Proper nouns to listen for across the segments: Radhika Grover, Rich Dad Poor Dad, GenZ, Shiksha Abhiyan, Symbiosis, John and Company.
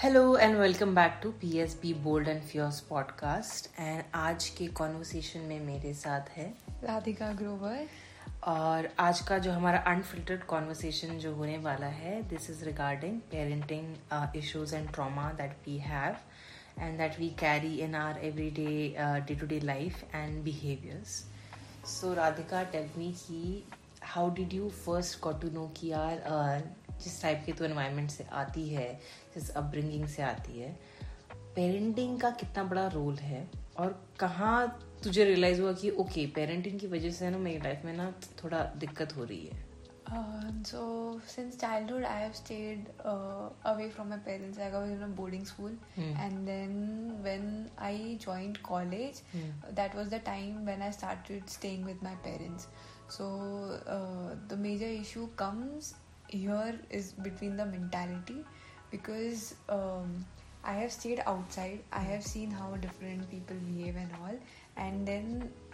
Hello and welcome back to PSB bold and fierce podcast. And आज के conversation में मेरे साथ है राधिका ग्रोवर, और आज का जो हमारा अनफिल्टर्ड कॉन्वर्सेशन जो होने वाला है, this is regarding parenting issues and trauma that we have and that we carry in our day to day life and behaviours. So Radhika, tell me कि how did you first got to know कि यार जिस type की तो environment से आती है, जिस अपब्रिंगिंग से आती है, पेरेंटिंग का कितना बड़ा रोल है और कहाँ तुझे रियलाइज़ हुआ कि ओके, पेरेंटिंग की वजह से ना मेरी लाइफ में ना थोड़ा दिक्कत हो रही है। So since childhood I have stayed away from my parents, I was in a boarding school and then when I joined college that was the time when I started staying with my parents. So the major issue comes here is between the mentality, because I have stayed outside, I have seen how different people behave and all, and then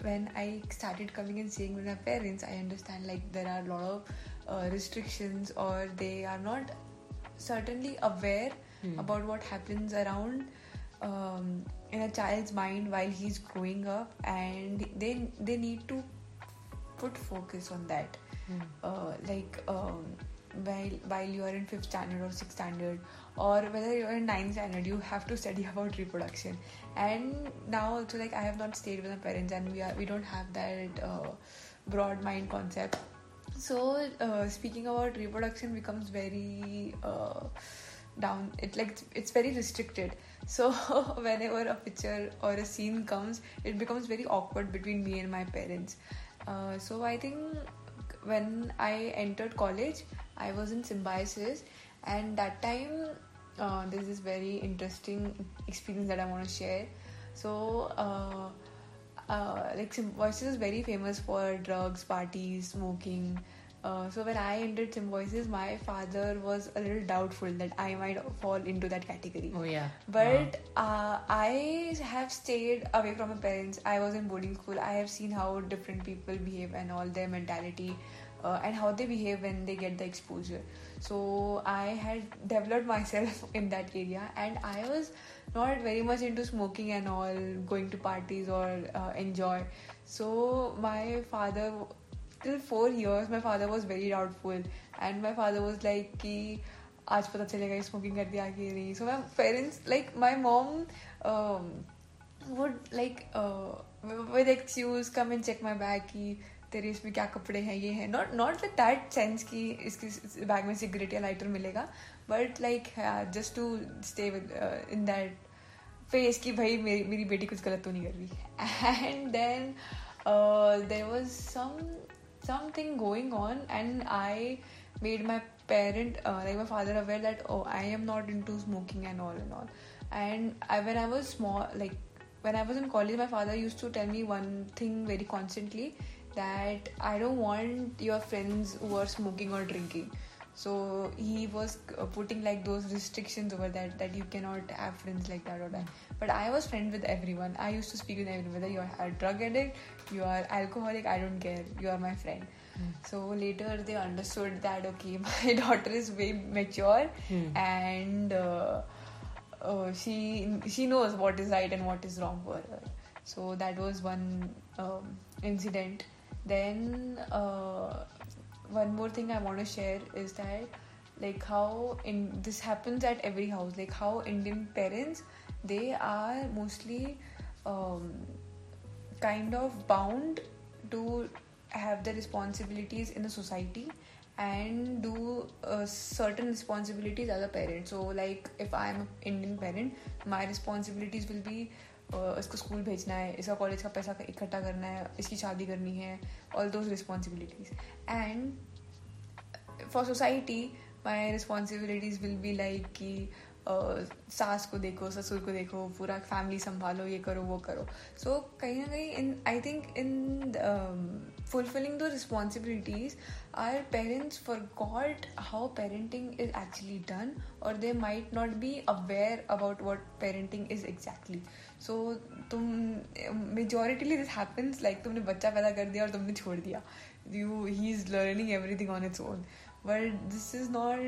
when I started coming and staying with my parents, I understand like there are a lot of restrictions, or they are not certainly aware about what happens around in a child's mind while he's growing up, and they need to put focus on that. While you are in 5th standard or 6th standard, or whether you are in 9th standard, you have to study about reproduction. And now also, like, I have not stayed with my parents, and we don't have that broad mind concept. So speaking about reproduction becomes very down. It's very restricted. So whenever a picture or a scene comes, it becomes very awkward between me and my parents. So I think when I entered college, I was in Symbiosis, and that time there's this very interesting experience that I want to share. So Symbiosis is very famous for drugs, parties, smoking. So when I entered Symbiosis, my father was a little doubtful that I might fall into that category. Oh yeah. But I have stayed away from my parents. I was in boarding school. I have seen how different people behave and all their mentality and how they behave when they get the exposure. So I had developed myself in that area, and I was not very much into smoking and all, going to parties or enjoy. So my father... Till 4 years, my father was very doubtful, and my father was like, "Ki, aaj pata chalega, smoking kar diya ki nahi." So my parents, like my mom, would like with excuse come and check my bag ki तेरे इसमें क्या कपड़े हैं, ये है, not with that sense कि इसके bag में सिगरेट या लाइटर मिलेगा, but like just to stay with in that phase कि भाई मेरी बेटी कुछ गलत तो नहीं कर रही। And then there was something going on, and I made my parent my father aware that I am not into smoking and all, and when I was in college, my father used to tell me one thing very constantly, that I don't want your friends who are smoking or drinking. So he was putting like those restrictions over that you cannot have friends like that or that. But I was friend with everyone. I used to speak with everyone, whether you are a drug addict, you are alcoholic, I don't care, you are my friend. So later they understood that okay, my daughter is way mature and she knows what is right and what is wrong for her. So that was one incident. Then one more thing I want to share is that like how in this happens at every house, like how Indian parents, they are mostly kind of bound to have the responsibilities in the society and do certain responsibilities as a parent. So like if I am an Indian parent, my responsibilities will be इसको school भेजना है, इसका college का पैसा इकट्ठा करना है, इसकी शादी करनी है, all those responsibilities. And for society my responsibilities will be like कि सास को देखो, ससुर को देखो, पूरा फैमिली संभालो, ये करो वो करो. सो कहीं ना कहीं in I think in fulfilling दो responsibilities are parents forgot how parenting is actually done, और they might not be aware about what parenting is exactly. So तुम मेजोरिटीली दिस हैपन्स लाइक तुमने बच्चा पैदा कर दिया और तुमने छोड़ दिया, he is learning everything on its own. But this does not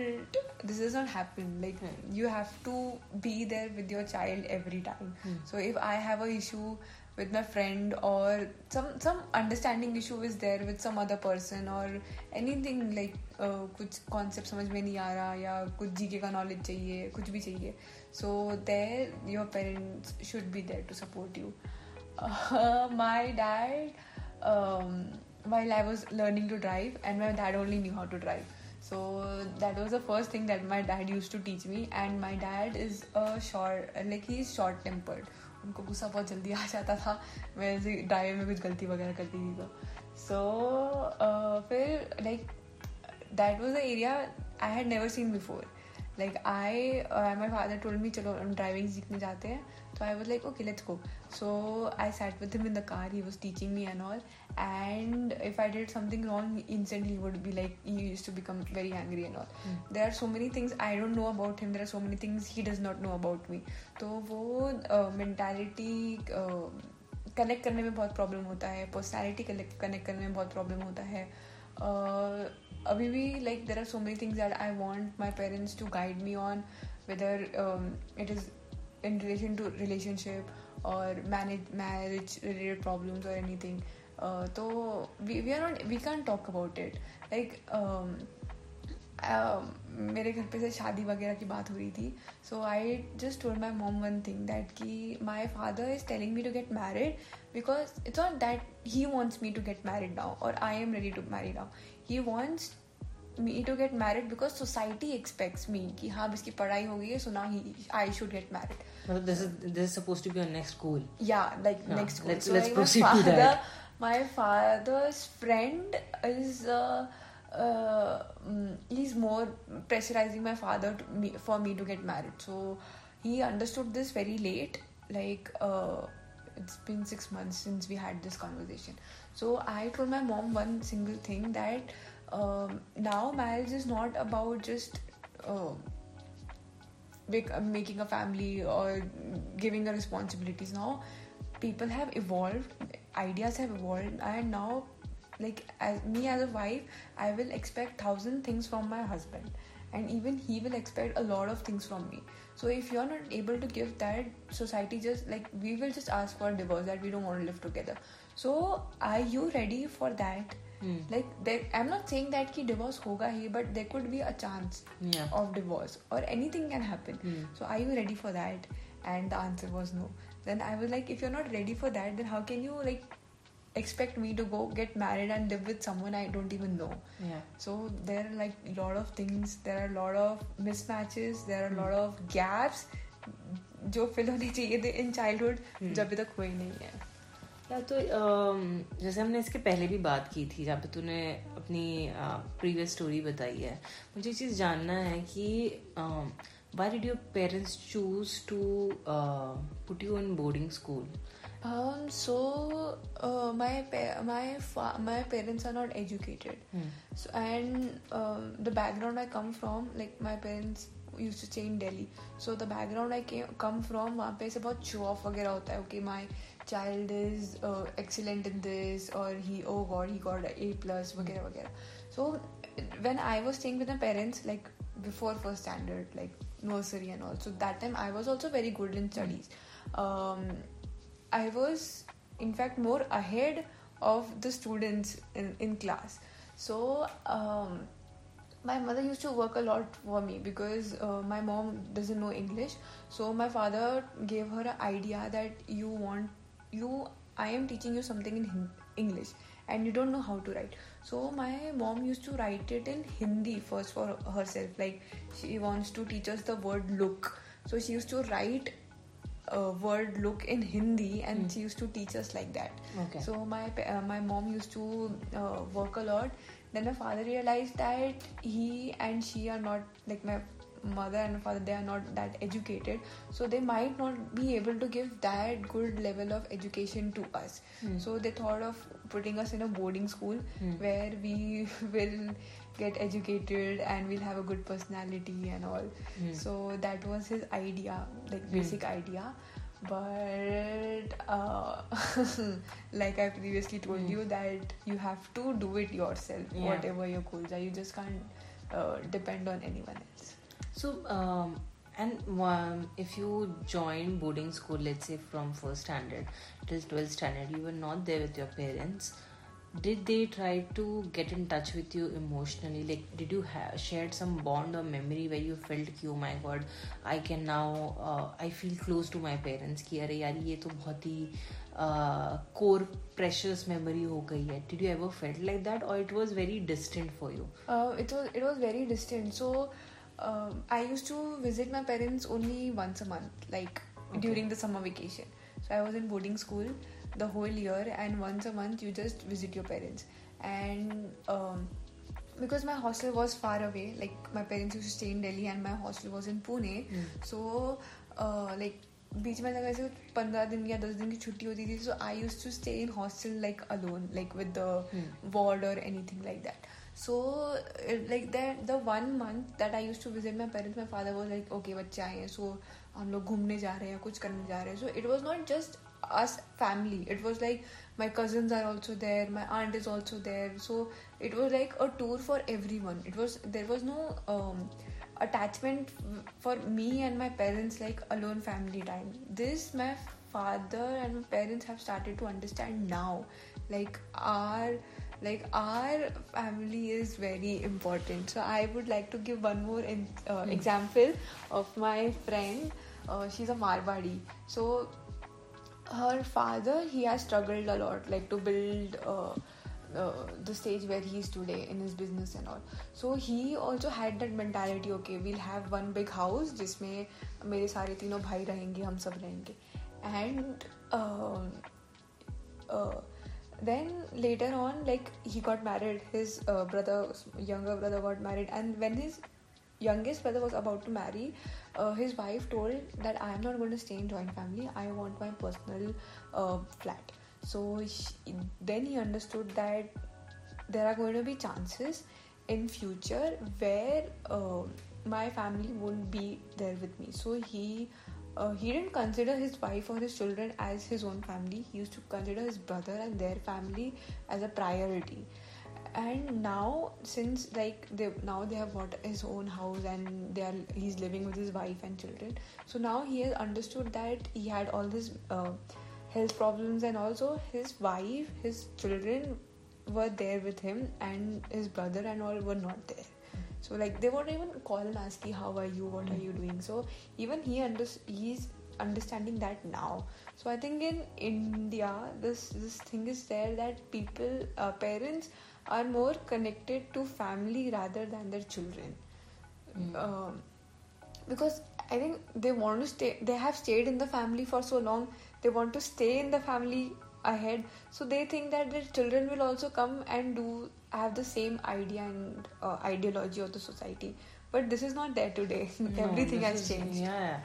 happen. Like you have to be there with your child every time. So if I have an issue with my friend or some understanding issue is there with some other person or anything like कुछ concept समझ में नहीं आ रहा या कुछ GK का knowledge चाहिए कुछ भी चाहिए. So there your parents should be there to support you. My dad, while I was learning to drive, and my dad only knew how to drive. So that was the first thing that my dad used to teach me. And my dad is he's short-tempered. उनको गुस्सा बहुत जल्दी आ जाता था. मैं ऐसे drive में कुछ गलती वगैरह करती थी तो. So फिर that was the area I had never seen before. My father told me चलो हम ड्राइविंग सीखने जाते हैं. So I was like, okay, let's go. So I sat with him in the car. He was teaching me and all. And if I did something wrong, instantly he would be like, he used to become very angry and all. There are so many things I don't know about him. There are so many things he does not know about me. So वो mentality connect करने में बहुत problem होता है. Personality connect करने में बहुत problem होता है. अभी भी there are so many things that I want my parents to guide me on. Whether it is in relation to relationship or marriage related problems or anything, so we can't talk about it. मेरे घर पे से शादी वगैरह की बात हो रही थी. So I just told my mom one thing that कि my father is telling me to get married because it's not that he wants me to get married now or I am ready to marry now. He wants me to get married because society expects me कि हाँ इसकी पढ़ाई हो गई है so now I should get married. मतलब this is supposed to be your next goal. Yeah, next goal. Let's proceed to that. My father's friend is he's more pressurizing my father for me to get married. So he understood this very late. It's been 6 months since we had this conversation. So I told my mom one single thing that now marriage is not about just making a family or giving the responsibilities. Now people have evolved, ideas have evolved, and now as me as a wife, I will expect 1,000 things from my husband, and even he will expect a lot of things from me. So if you're not able to give that, society just we will just ask for a divorce, that we don't want to live together. So are you ready for that? I'm not saying that ki divorce hoga hi, but there could be a chance of divorce or anything can happen. So are you ready for that? And the answer was no. Then I was like, if you're not ready for that, then how can you expect me to go get married and live with someone I don't even know? So there are a lot of things, there are a lot of mismatches, there are a lot of gaps जो fill होने चाहिए थे in childhood जब तक कोई नहीं है. या तो जैसे हमने इसके पहले भी बात की थी जहाँ पे तूने अपनी प्रीवियस स्टोरी बताई है, मुझे चीज़ जानना है कि why did your parents choose to put you in boarding school? My parents are not educated. So, and the background I come from, my parents used to stay in Delhi. So the background I come from, वहाँ पे से बहुत show off वगैरह होता है. Okay, my child is excellent in this, or he got an A+ वगैरह वगैरह. So when I was staying with my parents, before first standard, nursery and all, so that time I was also very good in studies. I was in fact more ahead of the students in class. So my mother used to work a lot for me because my mom doesn't know English. So my father gave her an idea that I am teaching you something in English and you don't know how to write. So my mom used to write it in Hindi first for herself. She wants to teach us the word look. So she used to write word look in Hindi and she used to teach us like that. Okay. So my mom used to work a lot. Then my father realized that he and she are not my mother and father, they are not that educated, so they might not be able to give that good level of education to us. So they thought of putting us in a boarding school where we will get educated and we'll have a good personality and all. So that was his idea, basic idea. But I previously told you that you have to do it yourself, whatever your goals are. You just can't depend on anyone else. So, if you joined boarding school, let's say from 1st standard till 12th standard, you were not there with your parents. Did they try to get in touch with you emotionally? Like, did you shared some bond or memory where you felt कि oh my god, I can now I feel close to my parents कि अरे यार ये तो बहुत ही core precious memory हो गई है. Did you ever felt like that, or it was very distant for you? It was very distant. So I used to visit my parents only once a month, like during the summer vacation. So I was in boarding school the whole year, and once a month you just visit your parents. And because my hostel was far away, like my parents used to stay in Delhi and my hostel was in Pune, so like बीच में जगह से 15 दिन या 10 दिन की छुट्टी होती थी. So I used to stay in hostel like alone, like with the ward or anything like that. So like that, the 1 month that I used to visit my parents, my father was like, okay बच्चे आए हैं, so हम लोग घूमने जा रहे हैं, कुछ करने जा रहे हैं. So it was not just us family, it was like my cousins are also there, my aunt is also there, so it was like a tour for everyone. There was no attachment for me and my parents, like alone family time. This my father and my parents have started to understand now, like our family is very important. So I would like to give one more example of my friend. She's a Marwadi, so her father, he has struggled a lot, like to build the stage where he is today in his business and all. So he also had that mentality, okay we'll have one big house जिसमें मेरे सारे तीनों भाई रहेंगे, हम सब रहेंगे. And then later on, like he got married, his younger brother got married, and when his youngest brother was about to marry, his wife told that I am not going to stay in joint family, I want my personal flat. So then he understood that there are going to be chances in future where my family won't be there with me. So he didn't consider his wife or his children as his own family. He used to consider his brother and their family as a priority. And now, since like they have bought his own house and he's living with his wife and children. So now he has understood that he had all these health problems, and also his wife, his children were there with him, and his brother and all were not there. So like they won't even call and ask you how are you, what are you doing. So even he's understanding that now. So I think in India this thing is there that people parents are more connected to family rather than their children, because I think they want to stay. They have stayed in the family for so long. They want to stay in the family ahead, so they think that their children will also come and have the same idea and ideology of the society. But this is not there today. Everything has changed. Yeah.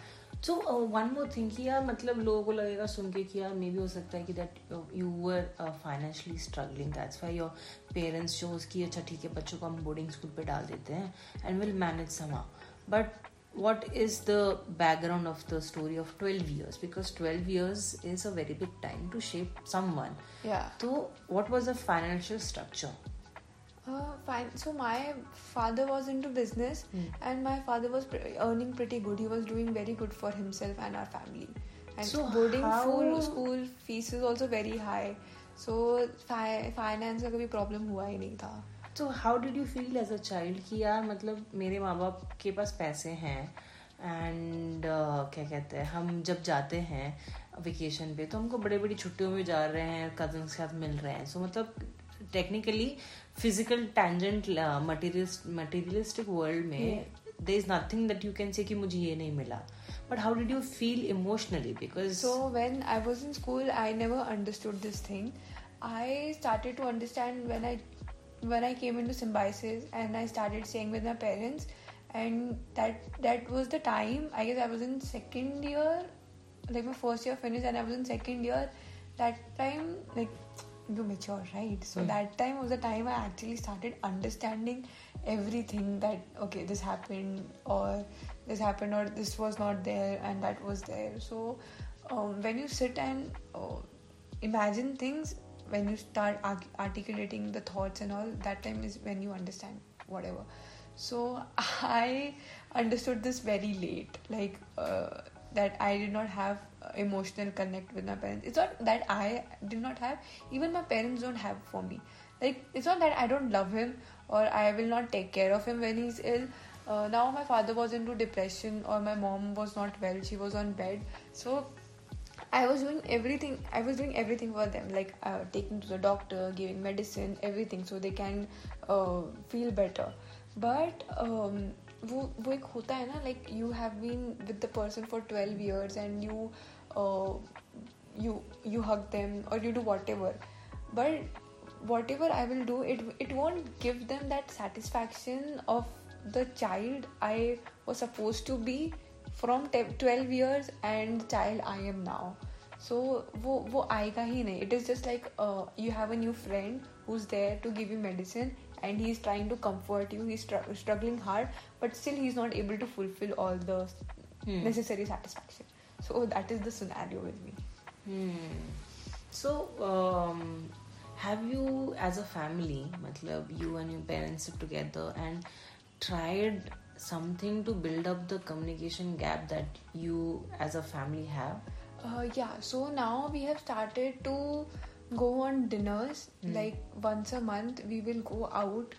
So one more thing कि यार मतलब लोगों को लगेगा सुन के कि यार मे भी हो सकता है कि that you were financially struggling, that's why your parents chose कि अच्छा ठीक है बच्चों को हम boarding school पे डाल देते हैं and we'll manage somehow. But what is the background of the story of 12 years? Because 12 years is a very big time to shape someone. Yeah. So what was the financial structure? Fine. So my father was into business, and my father was earning pretty good. He was doing very good for himself and our family. And so boarding school fees is also very high. So finance का कभी problem हुआ ही नहीं था. So how did you feel as a child कि यार मतलब मेरे माँ बाप के पास पैसे हैं, and क्या कहते हैं हम जब जाते हैं vacation पे तो हमको बड़े बड़ी छुट्टियों में जा रहे हैं, cousins के साथ मिल रहे हैं. So मतलब technically physical tangent materialistic world mein there is nothing that you can say कि मुझे ये नहीं मिला. But how did you feel emotionally? Because so when I was in school, I never understood this thing. I started to understand when I came into Symbiosis and I started staying with my parents, and that was the time, I guess I was in second year, like my first year finished and I was in second year. That time, like you mature, right? So that time was the time I actually started understanding everything, that okay this happened or this was not there and that was there. So when you sit and imagine things, when you start articulating the thoughts and all, that time is when you understand whatever. So I understood this very late, like that I did not have emotional connect with my parents. It's not that I did not have, even my parents don't have for me. Like, it's not that I don't love him or I will not take care of him when he's ill. Now my father was into depression or my mom was not well, she was on bed. So I was doing everything for them, like taking to the doctor, giving medicine, everything, so they can feel better. But वो एक होता है ना, like you have been with the person for 12 years and you hug them or you do whatever. But whatever I will do, it won't give them that satisfaction of the child I was supposed to be from 12 years and the child I am now. So वो आएगा ही नहीं. It is just like you have a new friend who's there to give you medicine and he's trying to comfort you. He's struggling hard, but still he's not able to fulfill all the necessary satisfaction. So that is the scenario with me. So have you, as a family, matlab you and your parents sit together and tried something to build up the communication gap that you as a family have? Yeah, so now we have started to go on dinners, like once a month we will go out,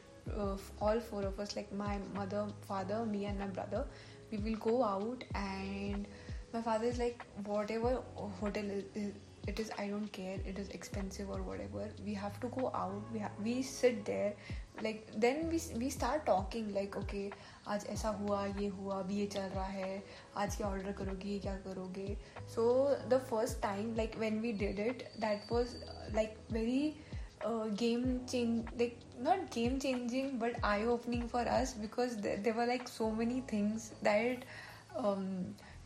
all four of us, like my mother, father, me and my brother. We will go out and my father is like, whatever hotel it is, I don't care, it is expensive or whatever, we have to go out. We sit there, like then we start talking, like okay आज ऐसा हुआ अभी ये चल रहा है, आज क्या ऑर्डर करोगे, क्या करोगे. So the first time like when we did it, that was like very game changing but eye opening for us, because there were like so many things that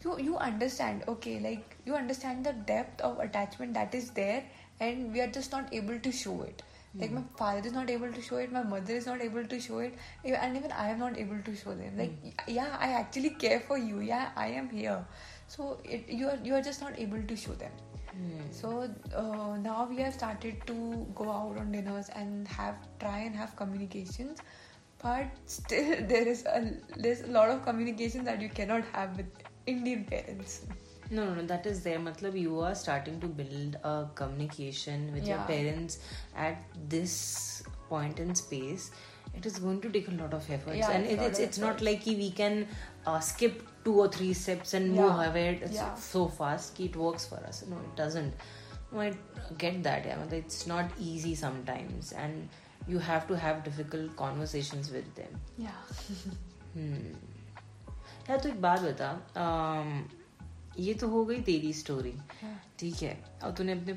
you understand, okay, like you understand the depth of attachment that is there and we are just not able to show it. Like my father is not able to show it, my mother is not able to show it, and even I am not able to show them. Like yeah, I actually care for you, yeah, I am here. So you are just not able to show them. So now we have started to go out on dinners and try and have communications, but still there's a lot of communication that you cannot have with Indian parents. No, that is there. Matlab, you are starting to build a communication with your parents at this point in space. It is going to take a lot of efforts, and it's not like we can skip 2 or 3 steps and move away so fast. It works for us. No, it doesn't. No, I get that. Yeah, it's not easy sometimes, and you have to have difficult conversations with them. Yeah. यार तो एक बात बता, ये तो हो गई तेरी स्टोरी, ठीक है, और तूने अपने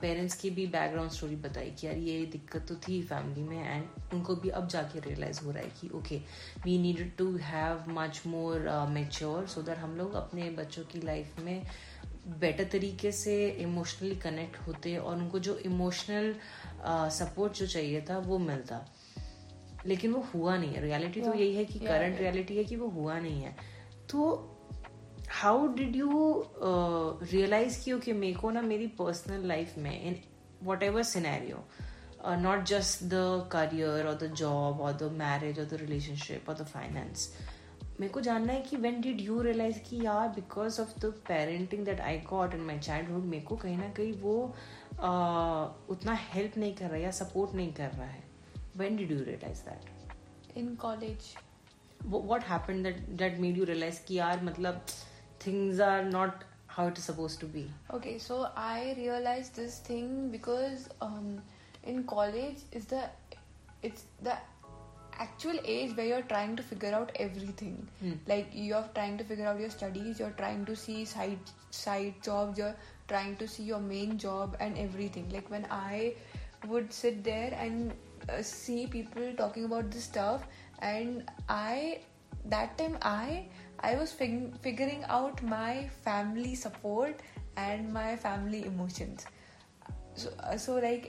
पेरेंट्स की भी बैकग्राउंड स्टोरी बताई कि यार ये दिक्कत तो थी फैमिली में, एंड उनको भी अब जाके रियलाइज हो रहा है कि okay we needed to have much more mature so that हम लोग अपने बच्चों की लाइफ में बेटर तरीके से इमोशनली कनेक्ट होते और उनको जो इमोशनल सपोर्ट जो चाहिए था वो मिलता. लेकिन वो हुआ नहीं है. रियलिटी तो यही है कि करंट रियलिटी है कि वो हुआ नहीं है. तो हाउ डिड यू रियलाइज कि ओके मेरे को ना मेरी पर्सनल लाइफ में in whatever scenario, not just the career और द जॉब और द मैरिज और द रिलेशनशिप और द फाइनेंस, मेरे को जानना है कि व्हेन डिड यू रियलाइज कि यार because of the parenting that I got in my childhood मेरे को कहीं ना कहीं वो उतना हेल्प नहीं कर रहा है या सपोर्ट नहीं कर रहा है. When did you realize that? In college. What happened that made you realize कि यार मतलब things are not how it is supposed to be? Okay, so I realized this thing because in college it's the actual age where you're trying to figure out everything. Like you're trying to figure out your studies, you're trying to see side jobs, you're trying to see your main job and everything. Like when I would sit there and see people talking about this stuff, and I was figuring out my family support and my family emotions. So that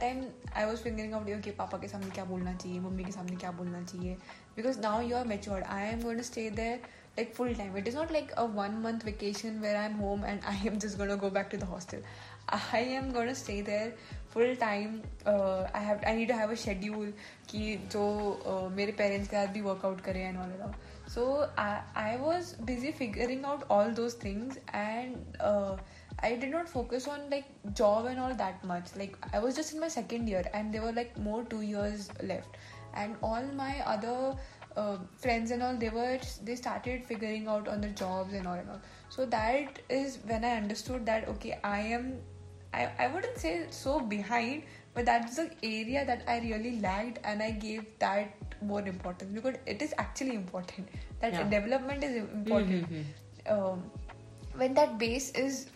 time I was figuring out okay papa ke samne kya bolna chahiye, mummy ke samne kya bolna chahiye, because now you are matured. I am going to stay there like full time. It is not like a 1 month vacation where I'm home and I am just going to go back to the hostel. I am going to stay there full time. I need to have a schedule कि जो मेरे parents के साथ भी workout करें and all that. So I was busy figuring out all those things and I did not focus on like job and all that much. Like I was just in my second year and there were like more 2 years left. And all my other friends and all they started figuring out on their jobs and all. So that is when I understood that okay, I wouldn't say so behind, but that's the area that I really lacked and I gave that more importance because it is actually important. That development is important. When that base is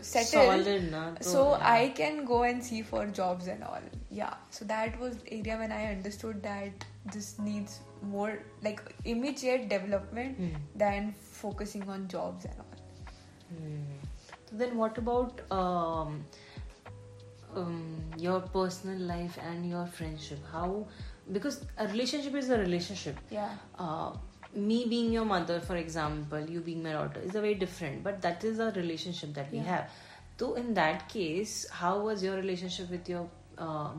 settled, so I can go and see for jobs and all. Yeah, so that was the area when I understood that this needs more like immediate development than focusing on jobs and all. So then what about your personal life and your friendship? How, because a relationship is a relationship. Yeah. Me being your mother, for example, you being my daughter is a very different, but that is a relationship that we have. So in that case, how was your relationship with your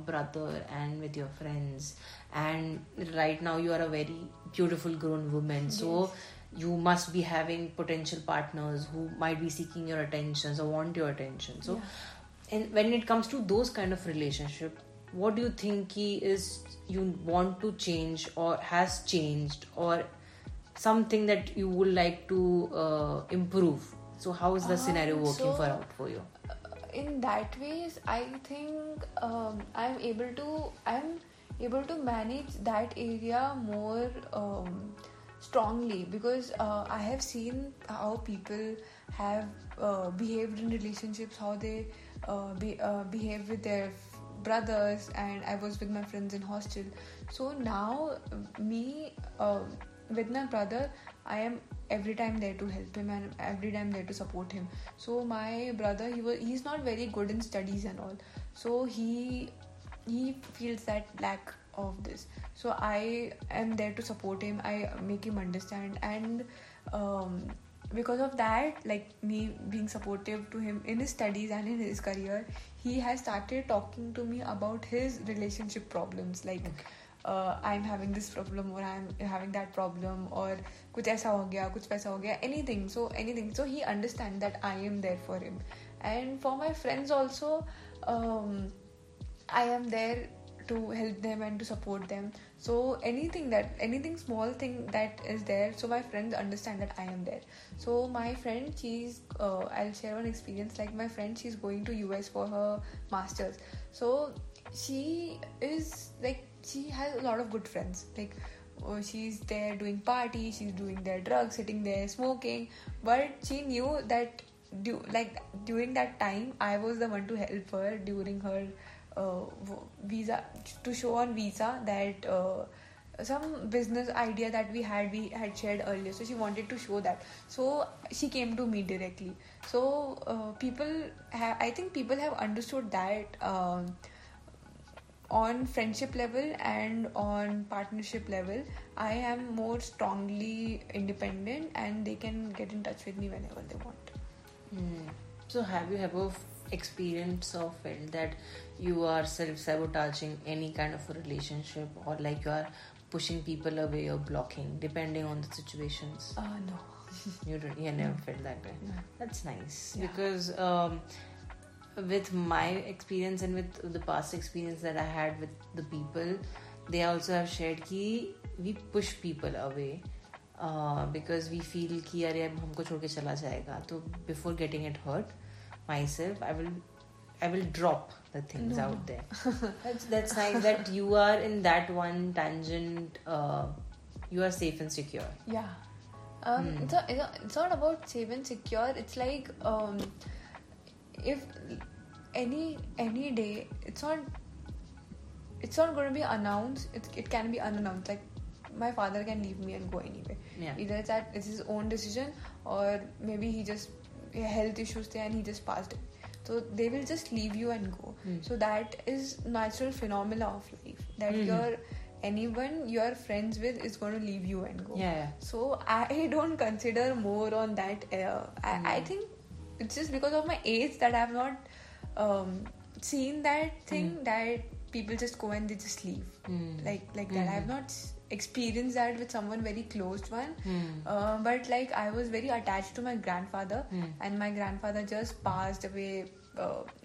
brother and with your friends? And right now you are a very beautiful grown woman. So you must be having potential partners who might be seeking your attention or want your attention. So and when it comes to those kind of relationship, what do you think you want to change or has changed or something that you would like to improve? So how is the scenario working out for you? In that ways, I think I'm able to manage that area more strongly because I have seen how people have behaved in relationships, how they behave with their brothers, and I was with my friends in hostel. So now me with my brother, I am every time there to help him and every time there to support him. So my brother, he's not very good in studies and all, so he feels that lack of this. So I am there to support him, I make him understand, and because of that, like me being supportive to him in his studies and in his career, he has started talking to me about his relationship problems, like I'm having this problem or I'm having that problem or कुछ ऐसा हो गया, कुछ वैसा हो गया, anything. So he understands that I am there for him. And for my friends also, I am there to help them and to support them. So anything small thing that is there, so my friends understand that I am there. So my friend, she's I'll share one experience. Like my friend, she's going to US for her masters. So she is like, she has a lot of good friends. Like she's there doing parties, she's doing their drugs, sitting there smoking. But she knew that during that time, I was the one to help her during her visa, to show on visa that some business idea that we had shared earlier. So she wanted to show that, so she came to me directly. So I think people have understood that on friendship level and on partnership level, I am more strongly independent and they can get in touch with me whenever they want. So have you ever experience of it that you are self-sabotaging any kind of a relationship, or like you are pushing people away or blocking depending on the situations? No. You never felt that way. No. That's nice. Yeah. Because with my experience and with the past experience that I had with the people, they also have shared that we push people away because we feel that humko chhodke chala jayega. So before getting it hurt myself, I will drop the things out there. That's nice that you are in that one tangent. You are safe and secure. Yeah. It's not about safe and secure. It's like if any day, it's not going to be announced. It can be unannounced. Like my father can leave me and go anywhere. Yeah. Either it's his own decision, or maybe he just health issues there and he just passed it. So they will just leave you and go. So that is natural phenomena of life, that anyone you are friends with is going to leave you and go. Yeah. So I don't consider more on that. I think it's just because of my age that I have not seen that thing that people just go and they just leave. Like that. I have not experienced that with someone very close one. But like I was very attached to my grandfather, and my grandfather just passed away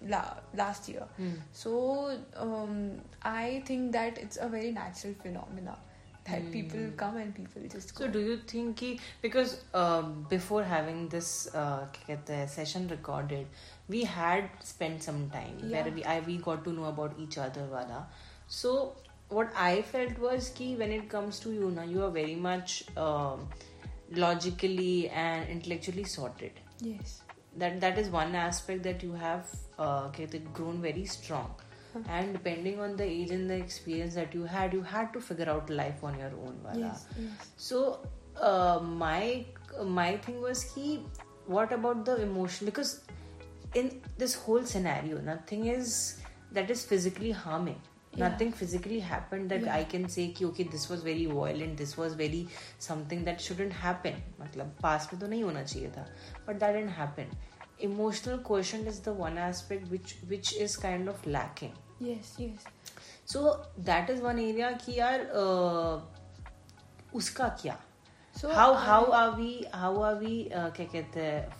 last year. So I think that it's a very natural phenomena that people come and people just go. So do you think ki, because before having this session recorded, we had spent some time where we got to know about each other wala. So what I felt was ki when it comes to you na, you are very much logically and intellectually sorted. Yes. That is one aspect that you have grown very strong. And depending on the age and the experience that you had to figure out life on your own. Yes. So my thing was ki, what about the emotion? Because in this whole scenario, nothing is that is physically harming. Nothing physically happened that I can say ki, okay, this was very violent, this was very something that shouldn't happen. Matlab, past mein to nahi hona chahiye tha, but that didn't happen. Emotional quotient is the one aspect which is kind of lacking. Yes. So that is one area ki yaar, uska kya? So how are we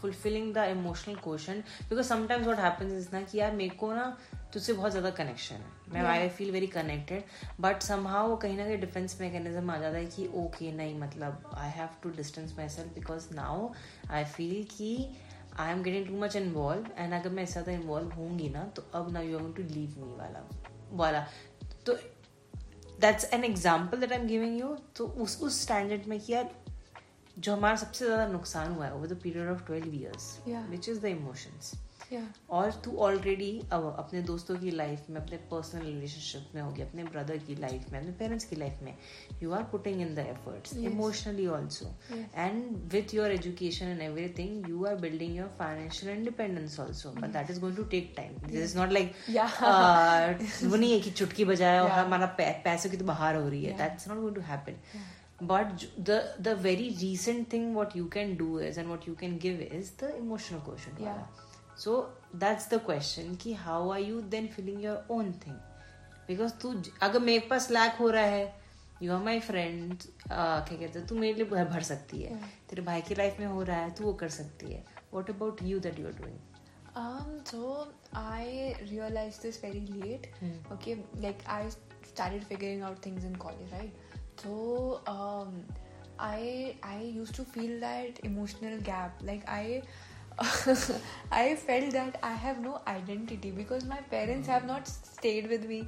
fulfilling the emotional quotient? Because sometimes what happens is na ki yaar meko na तुझसे बहुत ज़्यादा connection है. I feel very connected but somehow वो कहीं ना कहीं defence mechanism आ जाता है कि ओके नहीं मतलब I have to distance myself because now I feel कि I am getting too much involve and अगर मैं ऐसा इन्वॉल्व होंगी ना तो अब now you are going to leave me वाला. तो that's an example that I am giving you. तो उस स्टैंडर्ड में कि यार जो हमारा सबसे ज़्यादा नुकसान हुआ है over the period of 12 years which is the emotions. और तू ऑलरेडी अपने दोस्तों की लाइफ में अपने पर्सनल रिलेशनशिप में होगी अपने ब्रदर की लाइफ में अपने पेरेंट्स की लाइफ में you are putting in the efforts emotionally also and with your education and everything you are building your financial independence also but that is going to take time. This is not like वो नहीं है कि चुटकी बजाया और हमारा पैसों की तो बाहर हो रही है. That's not going to happen. But the very recent thing what you can do is and what you can give is the emotional question. So that's the question कि how are you then feeling your own thing? Because तू अगर मेरे पास lack हो रहा है you are my friend क्या कहते हैं तू मेरे लिए भर सकती है. तेरे भाई की लाइफ में हो रहा है तू वो कर सकती है. What about you that you are doing? So I realized this very late. Okay, like I started figuring out things in college, right? So I used to feel that emotional gap. Like I felt that I have no identity because my parents have not stayed with me.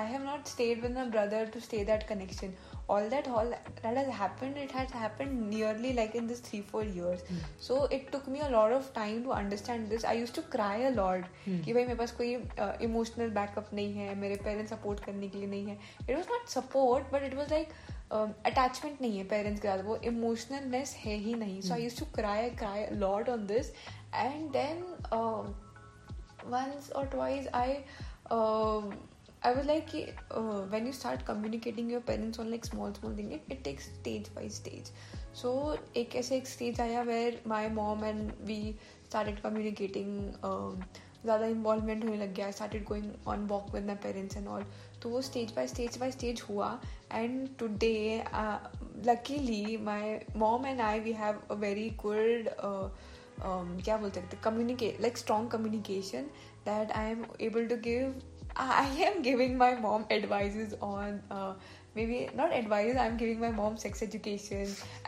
I have not stayed with my brother to stay that connection. All that has happened, it has happened nearly like in this 3-4 years. So it took me a lot of time to understand this. I used to cry a lot. कि भाई मेरे पास कोई emotional backup नहीं है, मेरे parents support करने के लिए नहीं है. It was not support, but it was like attachment नहीं है पेरेंट्स के साथ. वो इमोशनलनेस है ही नहीं. So I used to cry lot on this and then once और twice I was like when you start communicating your parents on like small thing it takes stage by stage. So एक stage आया where my mom and we started communicating. ज़्यादा involvement होने लग गया. I started going on walk with my parents and all. तो वो stage by stage हुआ and today luckily my mom and I we have a very good क्या बोल सकते communicate like strong communication that I am able to give. I am giving my mom advices on maybe not advice. I am giving my mom sex education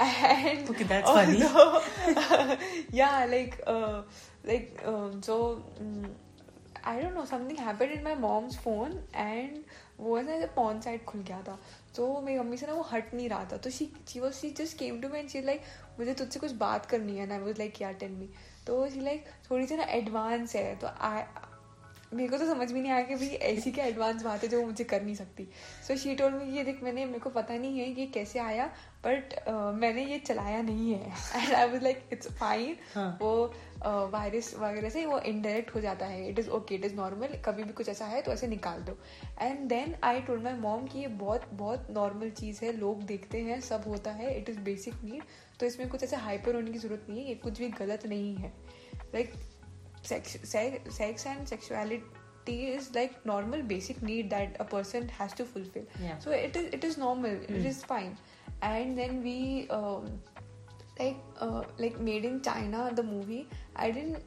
and okay, that's although, funny. I don't know, something happened in my mom's phone and वो ना ऐसे pawn site खुल गया था. तो मेरी mummy से ना वो हट नहीं रहा था. तो she just came to me and she like मुझे तुझसे कुछ बात करनी है. And I was like yeah tell me. तो she like थोड़ी सी ना एडवांस है. तो मेरे को तो समझ भी नहीं आया कि भाई ऐसी क्या एडवांस बात है जो मुझे कर नहीं सकती. सो शी टोल्ड मी ये देख मेरे को पता नहीं है ये कैसे आया बट मैंने ये चलाया नहीं है and I was like it's fine. वो वायरस वगैरह से वो इनडायरेक्ट हो जाता है. It is okay it is normal. कभी भी कुछ ऐसा है तो ऐसे निकाल दो. And then I told my mom कि ये बहुत बहुत नॉर्मल चीज़ है. लोग देखते हैं सब होता है. It is basic need. तो इसमें कुछ ऐसा हाइपर होने की जरूरत नहीं है. ये कुछ भी गलत नहीं है. Like sex and sexuality is like normal basic need that a person has to fulfill. Yeah. So it is normal. It is fine. And then we like Made in China, the movie. I didn't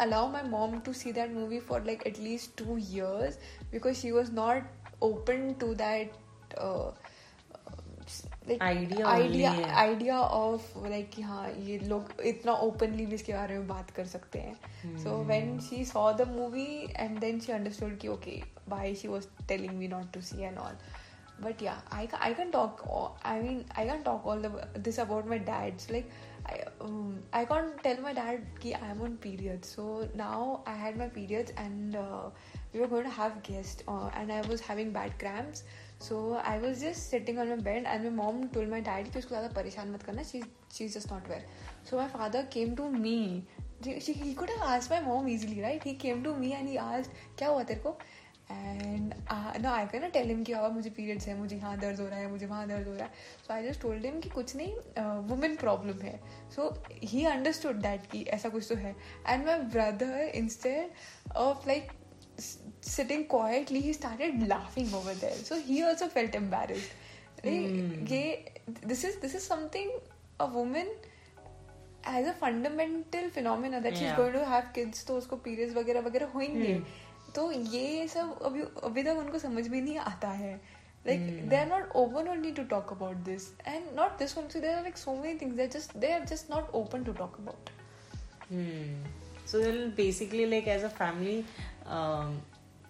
allow my mom to see that movie for like at least 2 years because she was not open to that idea of like कि हाँ ये लोग इतना openly भी इसके बारे में बात कर सकते हैं. So when she saw the movie and then she understood कि okay why she was telling me not to see and all. But yeah, I can talk all this about my dad. So like I can't tell my dad ki I'm on periods. So now I had my periods and we were going to have guests and I was having bad cramps. So I was just sitting on my bed and my mom told my dad कि उसको ज़्यादा परेशान मत करना. She's just not well. So my father came to me. He could have asked my mom easily, right? He came to me and he asked क्या हुआ तेरे को? And no, I cannot tell him कि हाँ मुझे periods है, मुझे यहाँ दर्द हो रहा है, मुझे वहाँ दर्द हो रहा है. So I just told him कि कुछ नहीं, women problem है. So he understood that कि ऐसा कुछ तो है. And my brother, instead of like sitting quietly, he started laughing over there. So he also felt embarrassed. This is something a woman as a fundamental phenomena that she's going to have kids, तो उसको periods वगैरह वगैरह होंगे. तो ये सब अभी तक उनको समझ भी नहीं आता है. Like they are not open only to talk about this and not this one. So there are like so many things that they are just not open to talk about. So then basically like as a family,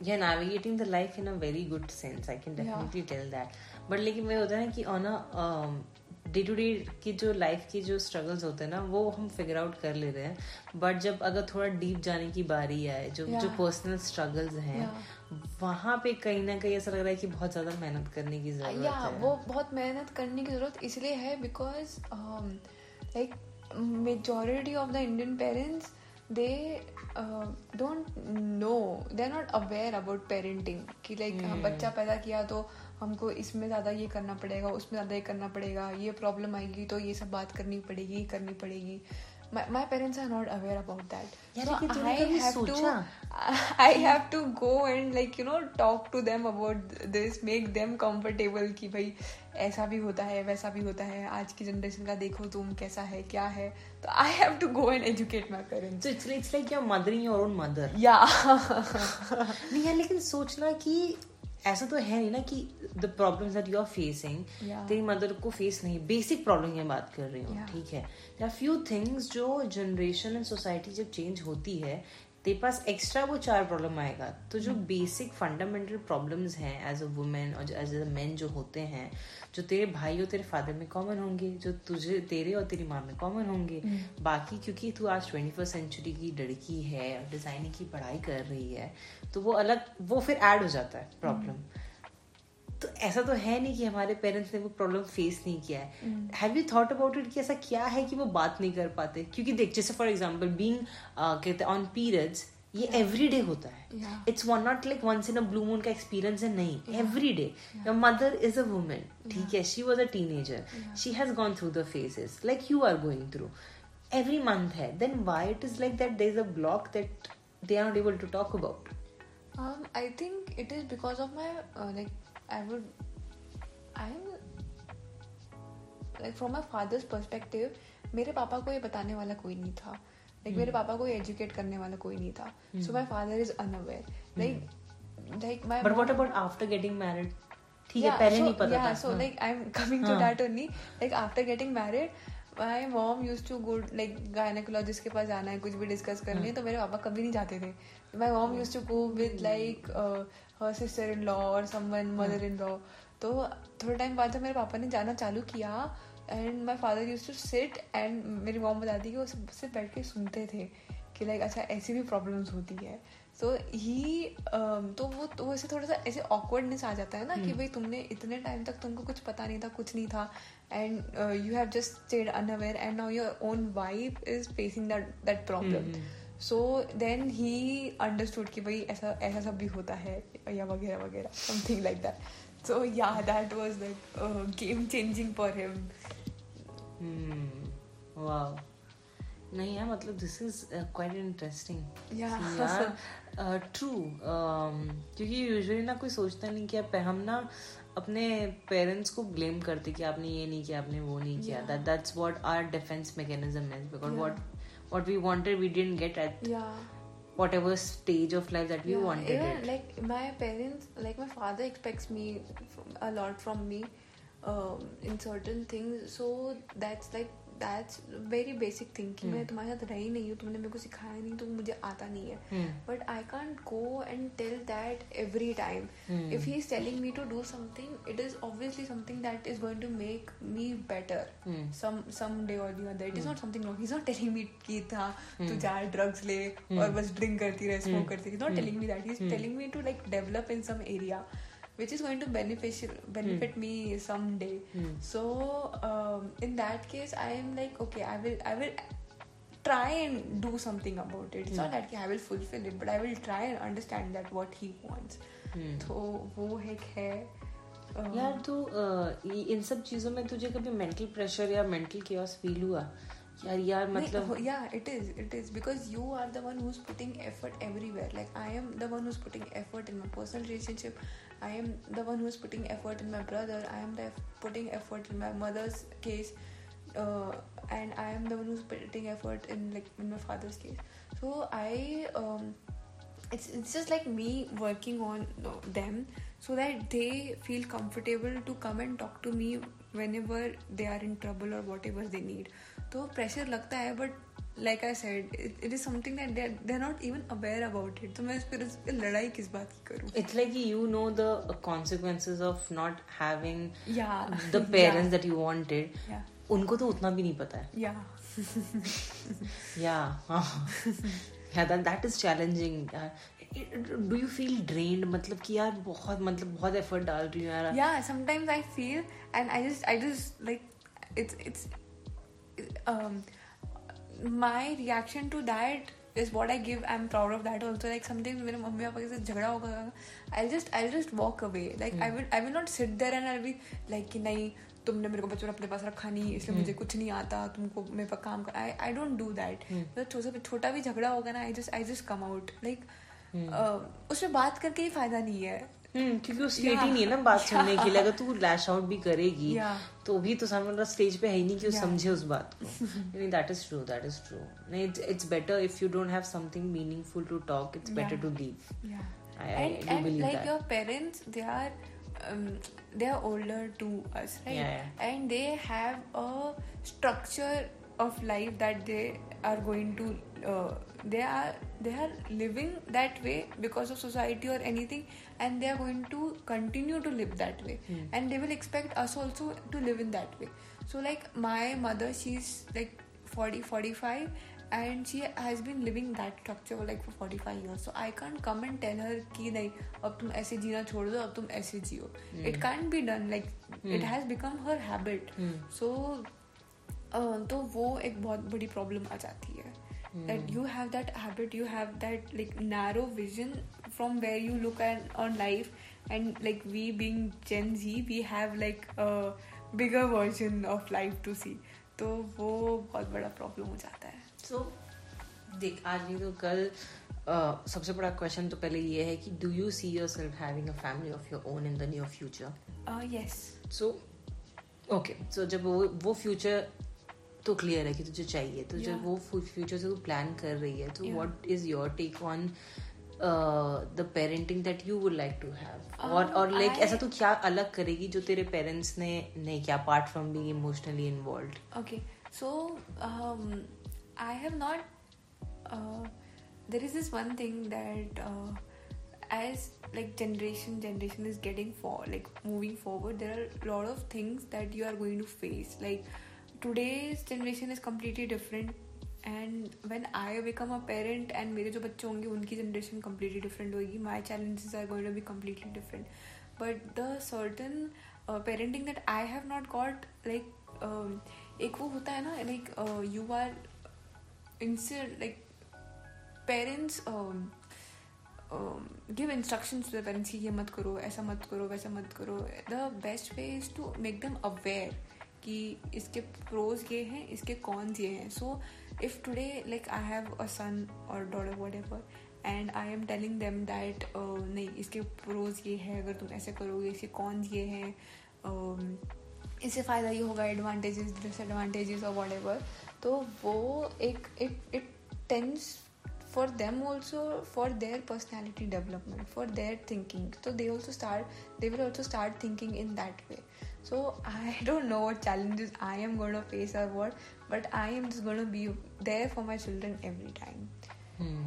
you're navigating the life in a very good sense. I can definitely tell that. But लेकिन मैं होता है ना कि on a day to day की जो life की जो स्ट्रगल्स होते हैं ना वो हम फिगर आउट कर लेते हैं. बट जब अगर थोड़ा डीप जाने की बारी आए जो पर्सनल स्ट्रगल्स हैं वहाँ पे कहीं ना कहीं ऐसा लग रहा है कि बहुत ज़्यादा मेहनत करने की ज़रूरत है. वो बहुत मेहनत करने की ज़रूरत इसलिए है because like majority of the Indian parents they don't know, they're not aware about parenting कि like हम बच्चा पैदा किया तो हमको इसमें ज़्यादा ये करना पड़ेगा, उसमें ज़्यादा ये करना पड़ेगा, ये प्रॉब्लम आएगी तो ये सब बात करनी पड़ेगी. My parents are not aware about that. So I have to go and like you know talk to them about this, make them comfortable कि भाई ऐसा भी होता है वैसा भी होता है, आज की जनरेशन का देखो तुम कैसा है क्या है. तो I have to go and educate my parents. So it's like you're mothering your own mother. Yeah. नहीं यार लेकिन सोचना कि ऐसा तो है नहीं ना कि the problems that you are facing तेरी मदर को फेस नहीं, बेसिक प्रॉब्लम की बात कर रही हूँ. ठीक है, देयर आर फ्यू थिंग्स जो जनरेशन एंड सोसाइटी जब चेंज होती है तेरे पास एक्स्ट्रा वो 4 प्रॉब्लम आएगा. तो जो बेसिक फंडामेंटल प्रॉब्लम्स हैं एज अ वुमेन और एज अ मैन जो होते हैं, जो तेरे भाई और तेरे फादर में कॉमन होंगे, जो तुझे तेरे और तेरी माँ में कॉमन होंगे, बाकी क्योंकि तू आज 21st century की लड़की है, डिज़ाइनिंग की पढ़ाई कर रही है तो वो अलग वो फिर ऐड हो जाता है प्रॉब्लम. तो ऐसा तो है नहीं कि हमारे पेरेंट्स ने वो प्रॉब्लम फेस नहीं किया है. Have you thought about it कि ऐसा क्या है कि वो बात नहीं कर पाते? क्योंकि देख जैसे फॉर एग्जांपल बीइंग कहते हैं ऑन पीरियड्स, ये एवरीडे होता है. It's one not like once in a blue moon का एक्सपीरियंस है, नहीं, everyday. Your mother is a woman, ठीक है, she was a teenager, she has gone through the phases like you are going through, every month है. Then why it is like that there is a block that they are not able to talk about? I think it is because of my like I'm from my father's perspective, मेरे पापा को ये बताने वाला कोई नहीं था, like मेरे पापा को ये educate करने वाला कोई नहीं था. So my father is unaware. Like my. But what about after getting married? ठीक है, पहले नहीं पता था. So like I'm coming to that only. Like after getting married, my mom used to go like gynecologist के पास जाना है, कुछ भी discuss करनी है, तो मेरे पापा कभी नहीं जाते थे. My mom used to go with like her sister-in-law or someone, mother-in-law. तो थोड़े टाइम बाद जब मेरे पापा ने जाना चालू किया and my father used to sit and मेरी मॉम बताती कि वो सिर्फ बैठ के सुनते थे कि like अच्छा ऐसी भी problems होती है. So he तो वो ऐसे थोड़ा सा ऐसे awkwardness आ जाता है ना कि भाई तुमने इतने टाइम तक तुमको कुछ पता नहीं था, कुछ नहीं था and you have just stayed unaware and now your own wife is facing that problem. So then he understood कि भाई ऐसा सब भी होता है या वगैरह वगैरह something like that. So yeah, that was like game changing for him. Wow. नहीं है, मतलब दिस इज क्वाइट इंटरेस्टिंग यार, ट्रू. क्योंकि यूजुअली ना कोई सोचता नहीं कि हम ना अपने पेरेंट्स को ब्लेम करते कि आपने ये नहीं किया, आपने वो नहीं किया. That's what our defence mechanism is, because what we wanted we didn't get at whatever stage of life that we wanted it. Like my parents, like my father expects me a lot from me in certain things. So that's very basic thinking. मैं तुम्हारे साथ रही नहीं हूँ, तुमने मेरे को सिखाया नहीं, तो मुझे आता नहीं है. But I can't go and tell that every time. If he is telling me to do something, it is obviously something that is going to make me better someday or the other. It is not something wrong. He's not telling me कि था तू जा drugs ले और बस drink करती रह, smoke करती. He's not telling me that. He's telling me to like develop in some area which is going to benefit me someday. So in that case I am like, okay, I will try and do something about it. It's not that I will fulfill it, but I will try and understand that what he wants. So wo hai यार, तो इन सब चीजों में तुझे कभी mental pressure या mental chaos feel हुआ यार? मतलब it is because you are the one who's putting effort everywhere. Like I am the one who's putting effort in my personal relationship, I am the one who's putting effort in my brother, I am putting effort in my mother's case, and I am the one who's putting effort in like in my father's case. So I it's just like me working on them so that they feel comfortable to come and talk to me whenever they are in trouble or whatever they need. तो pressure लगता है, but like I said it is something that they are not even aware about it. तो मैं इस पर लड़ाई किस बात की करूँ? It's like you know the consequences of not having the parents that you wanted. उनको तो उतना भी नहीं पता है. That is challenging. Do you feel drained? मतलब कि यार बहुत एफर्ट डाल रही हूँ यार. या sometimes I feel and I just like it's my reaction to that is what I give. I'm proud of that also. Like sometimes मेरे मम्मी पापा के साथ झगड़ा होगा, I'll just walk away. Like I will not sit there and I'll be like कि नहीं तुमने मेरे को बच्चों अपने पास रखा नहीं, इसलिए मुझे कुछ नहीं आता, तुमको मेरे पर काम कर. I don't do that. छोटा भी झगड़ा होगा ना, I just come out. Like उसमें बात करके ही फायदा नहीं है, क्योंकि उसकी वेट ही नहीं है ना बात सुनने के लिए. अगर तू लैश आउट भी करेगी तो भी तो सामने वाला स्टेज पे है ही नहीं कि वो समझे उस बात को. नहीं, दैट इज ट्रू. नहीं, it's better if you don't have something meaningful to talk, it's better to leave. I believe like your parents they are older to us, right? And they have a structure of life that they are going to they are living that way because of society or anything, and they are going to continue to live that way, and they will expect us also to live in that way. So like my mother, she's like 40-45 and she has been living that structure like for 45 years. So I can't come and tell her कि नहीं अब तुम ऐसे जीना छोड़ दो, अब तुम ऐसे जियो. It can't be done. Like it has become her habit. So तो वो एक बहुत बड़ी प्रॉब्लम आ जाती है, that you have that habit, you have that like narrow vision from where you look at on life, and like we being Gen Z, we have like a bigger version of life to see. तो वो बहुत बड़ा problem हो जाता है. So देख, आज नहीं तो कल सबसे बड़ा क्वेश्चन तो पहले ये है कि do you see yourself having a family of your own in the near future? Yes. So okay, so जब वो future तो क्लियर है कि तुझे चाहिए, तो जब वो फ्यूचर से तू प्लान कर रही है, तो what is your take on the parenting that you would like to have? और लाइक ऐसा तो क्या अलग करेगी जो तेरे पेरेंट्स ने नहीं किया, apart from being emotionally involved? Okay, so I have not, there is this one thing that as like generation is getting for like moving forward, there are a lot of things that you are going to face. Like today's generation is completely different, and when I become a parent and मेरे जो बच्चे होंगे उनकी generation completely different होगी. My challenges are going to be completely different, but the certain parenting that I have not got, like एक वो होता है ना, like you are instead like parents give instructions to the parents कि ये मत करो, ऐसा मत करो, वैसा मत करो. The best way is to make them aware कि इसके प्रोज ये हैं, इसके कॉन्स ये हैं. So if today like I have a son और daughter whatever and I am telling them that नहीं इसके प्रोज ये है, अगर तुम ऐसे करोगे इसके कॉन्स ये हैं, इससे फ़ायदा ये होगा, एडवांटेजेस डिसएडवांटेजेस और वट एवर. तो वो एक it tends for them also, for their personality development, for their thinking. So they will also start thinking in that way. So I don't know what challenges I am going to face or what, but I am just going to be there for my children every time.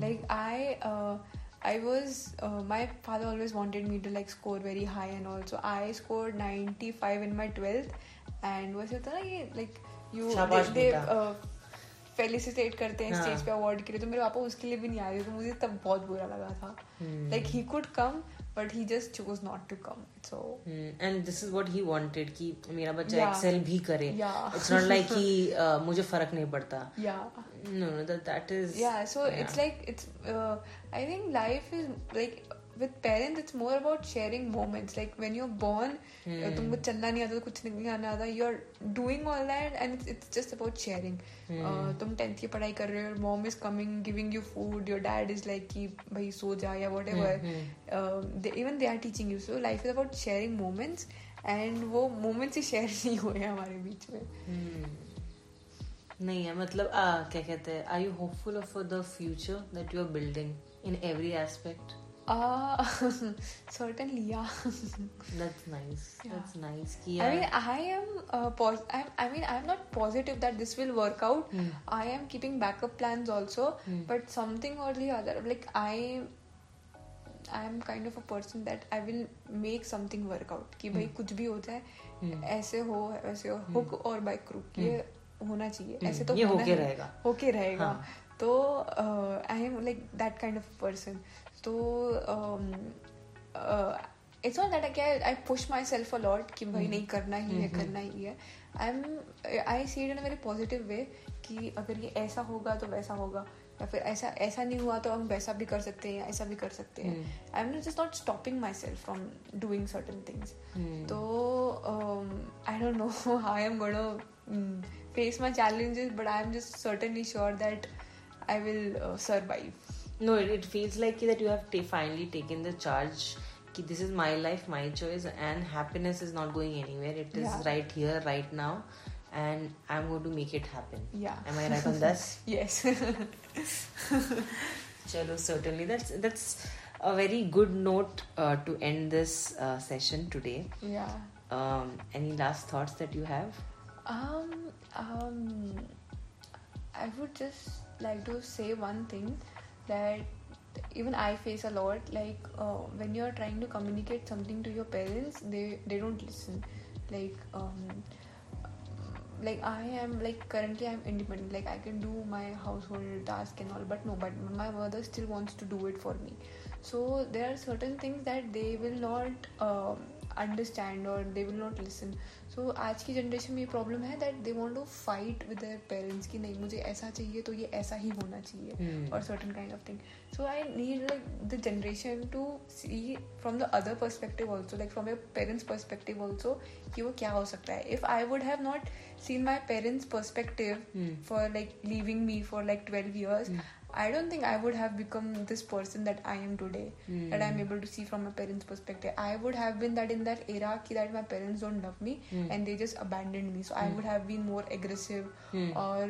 Like I was my father always wanted me to like score very high and all. So I scored 95 in my 12th and was it like you Shabash they felicitate करते हैं stage पे award के लिए, तो मेरे पापा उसके लिए भी नहीं आए, तो मुझे तब बहुत बुरा लगा था. Like he could come but he just chose not to come. So and this is what he wanted कि मेरा बच्चा एक्सेल भी करे. इट्स नॉट लाइक कि मुझे फर्क नहीं पड़ता. No no that is yeah. So it's like it's I think life is like with parents it's more about sharing moments. Like when you're born tumko chalna nahi aata, kuch nahi aana aata, you're doing all that and it's just about sharing. Tum 10th ki padhai kar rahe ho, your mom is coming giving you food, your dad is like ki bhai so ja ya whatever. They are teaching you. So life is about sharing moments and wo moments hi share nahi hue hamare beech mein. Nahi hai matlab kya kehte hai, are you hopeful for the future that you are building in every aspect? Certainly, yeah. That's nice. Yeah. That's nice. Yeah. I mean, I'm not positive that this will work out. I am keeping backup plans also, but something or the other. Like I am kind of a person that I will make something work out. कि भाई कुछ भी होता है, ऐसे हो, वैसे हो, hook or by crook, ये होना चाहिए. ऐसे तो ये होके रहेगा. तो I am like that kind of person. तो it's not that I push myself a lot कि भाई नहीं करना ही है. I see it in a very positive way कि अगर ये ऐसा होगा तो वैसा होगा, या फिर ऐसा नहीं हुआ तो हम वैसा भी कर सकते हैं, ऐसा भी कर सकते हैं. I'm just not stopping myself from doing certain things. तो I don't know how I am gonna face my challenges, but I am just certainly sure that I will survive. No, it feels like that you have finally taken the charge. Ki this is my life, my choice, and happiness is not going anywhere. It is right here, right now, and I'm going to make it happen. Yeah. Am I right on this? Yes. Chalo, certainly. That's a very good note to end this session today. Yeah. Any last thoughts that you have? I would just like to say one thing. That even I face a lot, like when you're trying to communicate something to your parents, they don't listen. Like I am like currently I'm independent, like I can do my household task and all, but my mother still wants to do it for me. So there are certain things that they will not understand or they will not listen. So आज की generation में ये problem है that they want to fight with their parents कि नहीं मुझे ऐसा चाहिए तो ये ऐसा ही होना चाहिए or certain kind of thing. So I need like the generation to see from the other perspective also, like from your parents' perspective also कि वो क्या हो सकता है. If I would have not seen my parents' perspective for like leaving me for like 12 years, I don't think I would have become this person that I am today, that I'm able to see from my parents' perspective. I would have been that in that era that my parents don't love me and they just abandoned me. So I would have been more aggressive or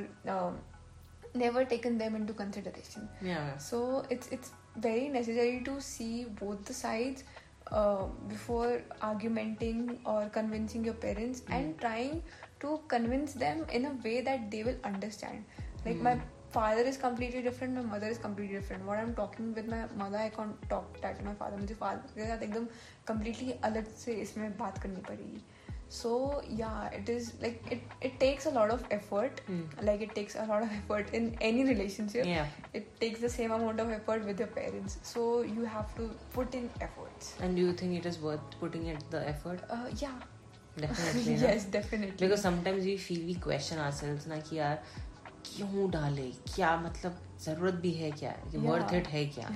never taken them into consideration. Yeah. So it's very necessary to see both the sides before argumenting or convincing your parents and trying to convince them in a way that they will understand. Like my father is completely different, my mother is completely different. What I'm talking with my mother, I can't talk that to my father. मुझे father के साथ एकदम completely अलग से इसमें बात करनी पड़ेगी. So yeah, it is like it takes a lot of effort. Like it takes a lot of effort in any relationship. Yeah. It takes the same amount of effort with your parents. So you have to put in efforts. And do you think it is worth putting in the effort? Yeah. Definitely. Yes, definitely. Because sometimes we question ourselves na कि यार क्यों डाले, क्या मतलब जरूरत भी है क्या, वर्थ इट है क्या.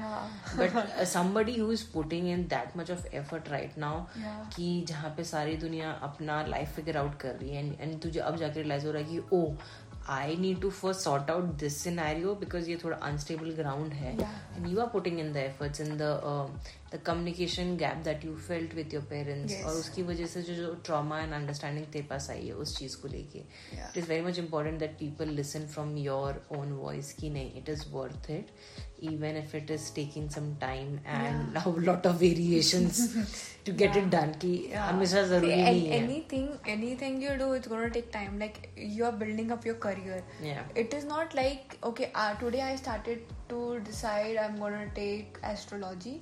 But somebody who is putting in that much of effort right now कि जहाँ पे सारी दुनिया अपना लाइफ फिगर आउट कर रही है एंड तुझे अब जाके रियलाइज हो रहा है कि oh I need to first sort out this scenario because ये थोड़ा अनस्टेबल ग्राउंड है and you are putting in the efforts in the communication gap that you felt with your parents और उसकी वजह से जो ट्रॉमा एंड अंडरस्टैंडिंग तेरे पास आई है उस चीज़ को लेके it is very much important that people listen from your own voice कि नहीं it is worth it even if it is taking some time and a lot of variations to get it done ki hamesha zaruri nahi hai. Anything you do, it's going to take time. Like you are building up your career. Yeah. It is not like okay today I started to decide I'm going to take astrology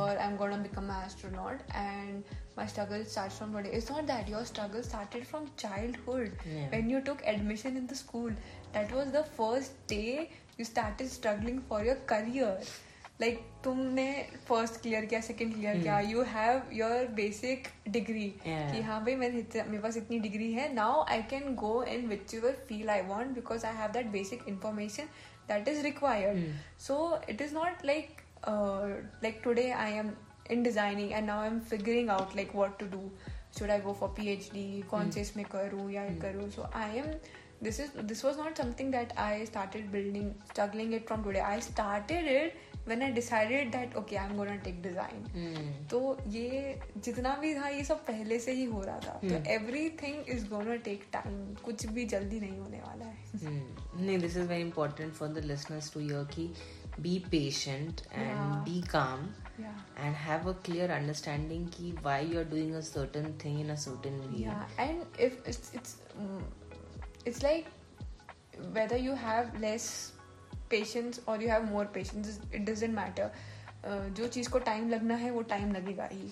or I'm going to become an astronaut and my struggle starts from today. It's not that. Your struggle started from childhood. Yeah. When you took admission in the school, that was the first day you started struggling for your career. Like तुमने first clear किया, second clear किया, you have your basic degree कि हाँ भाई मेरे पास इतनी degree है, now I can go in whichever field I want because I have that basic information that is required. So it is not like like today I am in designing and now I'm figuring out like what to do. Should I go for PhD? कौन से इसमें करूँ या करूँ? So I am This was not something that I started struggling it from today. I started it when I decided that okay, I'm going to take design. तो ये जितना भी था ये सब पहले से ही हो रहा था. तो everything is going to take time. कुछ भी जल्दी नहीं होने वाला है. नहीं, this is very important for the listeners to hear कि be patient and be calm and have a clear understanding कि why you're doing a certain thing in a certain way. Yeah, and if it's like whether you have less patience or you have more patience, it doesn't matter. जो चीज़ को time लगना है वो time लगेगा ही.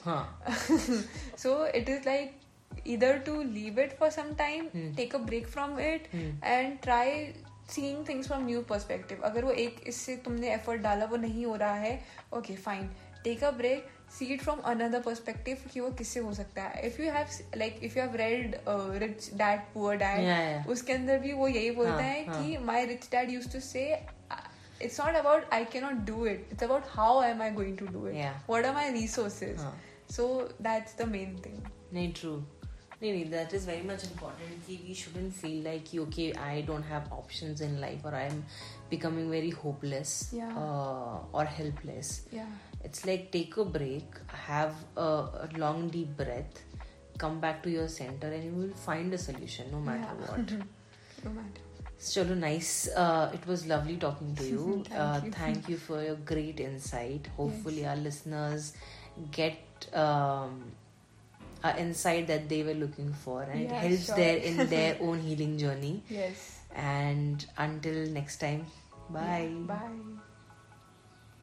So it is like either to leave it for some time, take a break from it and try seeing things from new perspective. अगर वो एक इससे तुमने effort डाला वो नहीं हो रहा है, okay fine, take a break. See it from another perspective कि वो किससे हो सकता है. If you have read Rich Dad Poor Dad, उसके अंदर भी वो यही बोलता है कि my rich dad used to say it's not about I cannot do it, it's about how am I going to do it. What are my resources? So that's the main thing. नहीं, true. नहीं, that is very much important कि we shouldn't feel like okay I don't have options in life or I'm becoming very hopeless or helpless. It's like take a break, have a long deep breath, come back to your center and you will find a solution no matter what. No matter. Chalo, nice. It was lovely talking to you. Thank you for your great insight. Hopefully our listeners get an insight that they were looking for and it helps in their own healing journey. Yes. And until next time, bye. Bye.